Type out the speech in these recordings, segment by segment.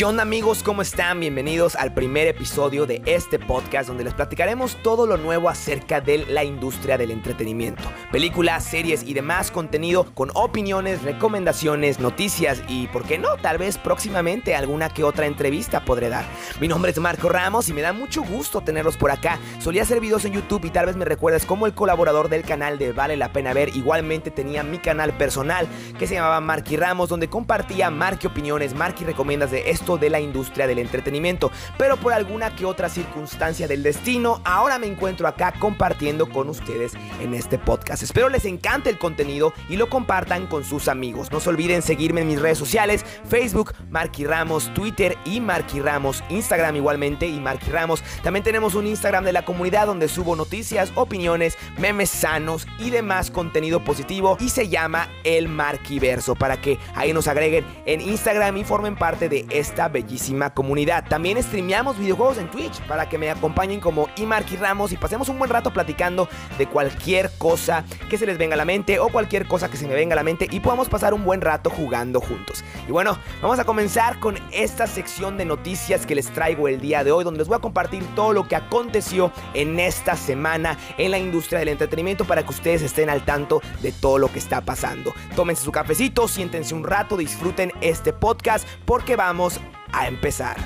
¿Qué onda, amigos? ¿Cómo están? Bienvenidos al primer episodio de este podcast donde les platicaremos todo lo nuevo acerca de la industria del entretenimiento. Películas, series y demás contenido con opiniones, recomendaciones, noticias y, ¿por qué no? Tal vez próximamente alguna que otra entrevista podré dar. Mi nombre es Marco Ramos y me da mucho gusto tenerlos por acá. Solía hacer videos en YouTube y tal vez me recuerdes como el colaborador del canal de Vale la Pena Ver. Igualmente tenía mi canal personal que se llamaba Marky Ramos, donde compartía Marky Opiniones, Marky Recomiendas de esto de la industria del entretenimiento, pero por alguna que otra circunstancia del destino, ahora me encuentro acá compartiendo con ustedes en este podcast. Espero les encante el contenido y lo compartan con sus amigos. No se olviden seguirme en mis redes sociales, Facebook, Marky Ramos, Twitter y Marky Ramos, Instagram igualmente y Marky Ramos. También tenemos un Instagram de la comunidad donde subo noticias, opiniones, memes sanos y demás contenido positivo y se llama El Marquiverso, para que ahí nos agreguen en Instagram y formen parte de este bellísima comunidad. También streameamos videojuegos en Twitch para que me acompañen como Marky Ramos y pasemos un buen rato platicando de cualquier cosa que se les venga a la mente o cualquier cosa que se me venga a la mente y podamos pasar un buen rato jugando juntos. Y bueno, vamos a comenzar con esta sección de noticias que les traigo el día de hoy, donde les voy a compartir todo lo que aconteció en esta semana en la industria del entretenimiento para que ustedes estén al tanto de todo lo que está pasando. Tómense su cafecito, siéntense un rato, disfruten este podcast porque vamos a empezar.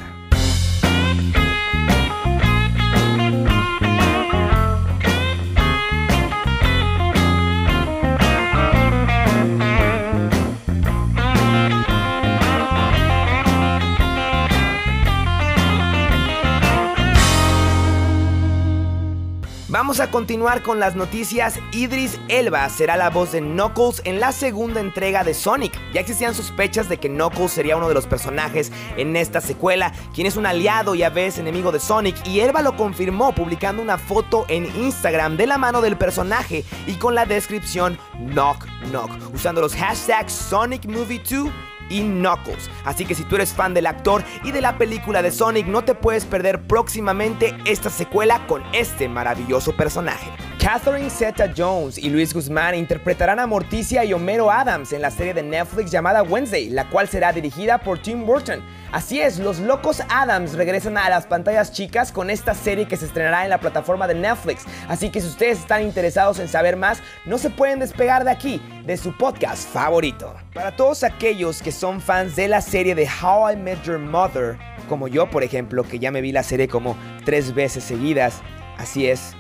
Vamos a continuar con las noticias. Idris Elba será la voz de Knuckles en la segunda entrega de Sonic. Ya existían sospechas de que Knuckles sería uno de los personajes en esta secuela, quien es un aliado y a veces enemigo de Sonic, y Elba lo confirmó publicando una foto en Instagram de la mano del personaje y con la descripción Knock Knock, usando los hashtags SonicMovie2 y Knuckles. Así que si tú eres fan del actor y de la película de Sonic, no te puedes perder próximamente esta secuela con este maravilloso personaje. Catherine Zeta-Jones y Luis Guzmán interpretarán a Morticia y Homero Adams en la serie de Netflix llamada Wednesday, la cual será dirigida por Tim Burton. Así es, los locos Adams regresan a las pantallas chicas con esta serie que se estrenará en la plataforma de Netflix. Así que si ustedes están interesados en saber más, no se pueden despegar de aquí, de su podcast favorito. Para todos aquellos que son fans de la serie de How I Met Your Mother, como yo, por ejemplo, que ya me vi la serie como 3 veces seguidas, así es.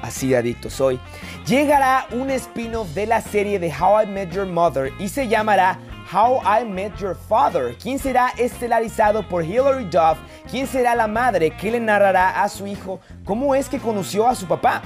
Así de adicto soy. Llegará un spin-off de la serie de How I Met Your Mother y se llamará How I Met Your Father, quien será estelarizado por Hilary Duff, quien será la madre que le narrará a su hijo cómo es que conoció a su papá.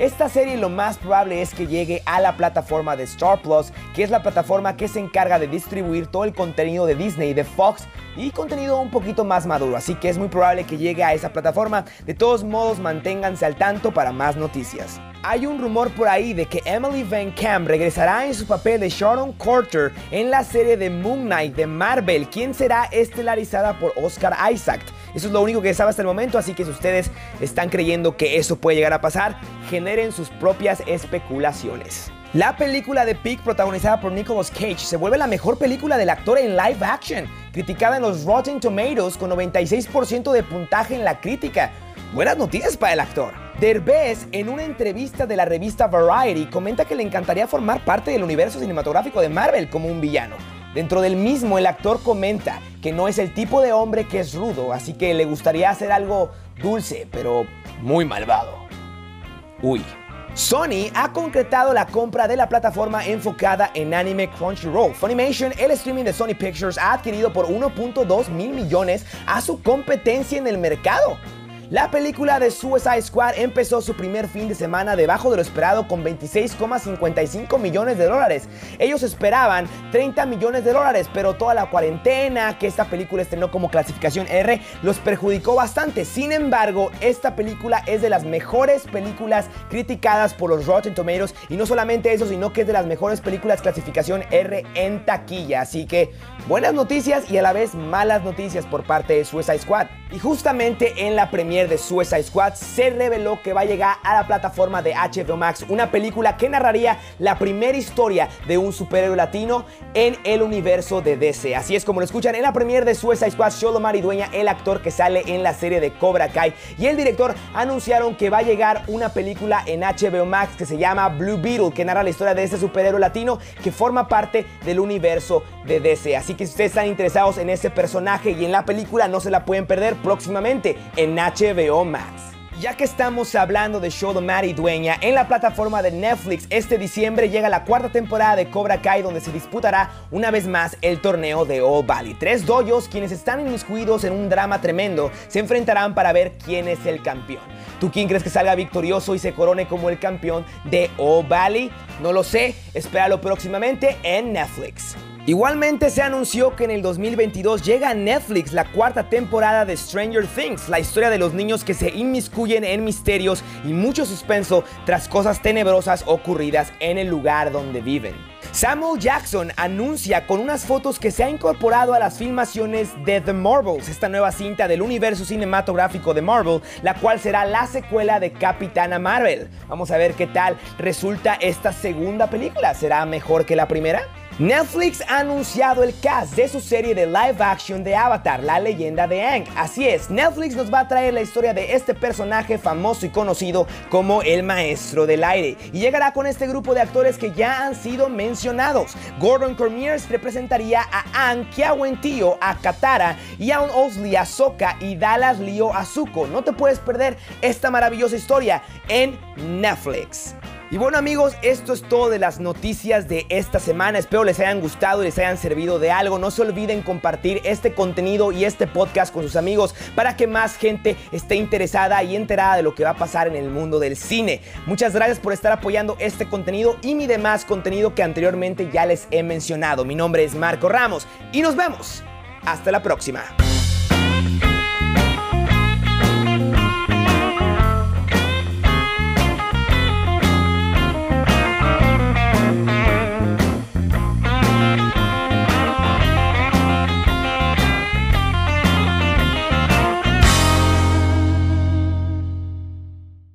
Esta serie lo más probable es que llegue a la plataforma de Star Plus, que es la plataforma que se encarga de distribuir todo el contenido de Disney, de Fox y contenido un poquito más maduro, así que es muy probable que llegue a esa plataforma. De todos modos, manténganse al tanto para más noticias. Hay un rumor por ahí de que Emily Van Camp regresará en su papel de Sharon Carter en la serie de Moon Knight de Marvel, quien será estelarizada por Oscar Isaac. Eso es lo único que sabe hasta el momento, así que si ustedes están creyendo que eso puede llegar a pasar, generen sus propias especulaciones. La película de Pig, protagonizada por Nicolas Cage, se vuelve la mejor película del actor en live action, criticada en los Rotten Tomatoes con 96% de puntaje en la crítica. Buenas noticias para el actor. Derbez, en una entrevista de la revista Variety, comenta que le encantaría formar parte del universo cinematográfico de Marvel como un villano. Dentro del mismo, el actor comenta que no es el tipo de hombre que es rudo, así que le gustaría hacer algo dulce, pero muy malvado. Uy. Sony ha concretado la compra de la plataforma enfocada en anime Crunchyroll. Funimation, el streaming de Sony Pictures, ha adquirido por 1.2 mil millones a su competencia en el mercado. La película de Suicide Squad empezó su primer fin de semana debajo de lo esperado con 26,55 millones de dólares. Ellos esperaban 30 millones de dólares, pero toda la cuarentena que esta película estrenó como clasificación R los perjudicó bastante. Sin embargo, esta película es de las mejores películas criticadas por los Rotten Tomatoes y no solamente eso, sino que es de las mejores películas clasificación R en taquilla. Así que buenas noticias y a la vez malas noticias por parte de Suicide Squad. Y justamente en la premiere de Suicide Squad se reveló que va a llegar a la plataforma de HBO Max una película que narraría la primera historia de un superhéroe latino en el universo de DC. Así es como lo escuchan, en la premiere de Suicide Squad, Xolo Maridueña, el actor que sale en la serie de Cobra Kai, y el director anunciaron que va a llegar una película en HBO Max que se llama Blue Beetle, que narra la historia de este superhéroe latino que forma parte del universo de DC. Así que si ustedes están interesados en este personaje y en la película, no se la pueden perder próximamente en HBO Max. Ya que estamos hablando de Xolo Maridueña, en la plataforma de Netflix este diciembre llega la cuarta temporada de Cobra Kai, donde se disputará una vez más el torneo de All Valley. Tres dojos, quienes están inmiscuidos en un drama tremendo, se enfrentarán para ver quién es el campeón. ¿Tú quién crees que salga victorioso y se corone como el campeón de All Valley? No lo sé, espéralo próximamente en Netflix. Igualmente se anunció que en el 2022 llega a Netflix la cuarta temporada de Stranger Things, la historia de los niños que se inmiscuyen en misterios y mucho suspenso tras cosas tenebrosas ocurridas en el lugar donde viven. Samuel Jackson anuncia con unas fotos que se ha incorporado a las filmaciones de The Marvels, esta nueva cinta del universo cinematográfico de Marvel, la cual será la secuela de Capitana Marvel. Vamos a ver qué tal resulta esta segunda película, ¿será mejor que la primera? Netflix ha anunciado el cast de su serie de live action de Avatar, la leyenda de Aang. Así es, Netflix nos va a traer la historia de este personaje famoso y conocido como el Maestro del Aire, y llegará con este grupo de actores que ya han sido mencionados. Gordon Cormiers representaría a Aang, Kiawen Tío a Katara, Ian Owsley a Sokka y Dallas Leo a Zuko. No te puedes perder esta maravillosa historia en Netflix. Y bueno amigos, esto es todo de las noticias de esta semana. Espero les hayan gustado y les hayan servido de algo. No se olviden compartir este contenido y este podcast con sus amigos para que más gente esté interesada y enterada de lo que va a pasar en el mundo del cine. Muchas gracias por estar apoyando este contenido y mi demás contenido que anteriormente ya les he mencionado. Mi nombre es Marco Ramos y nos vemos hasta la próxima.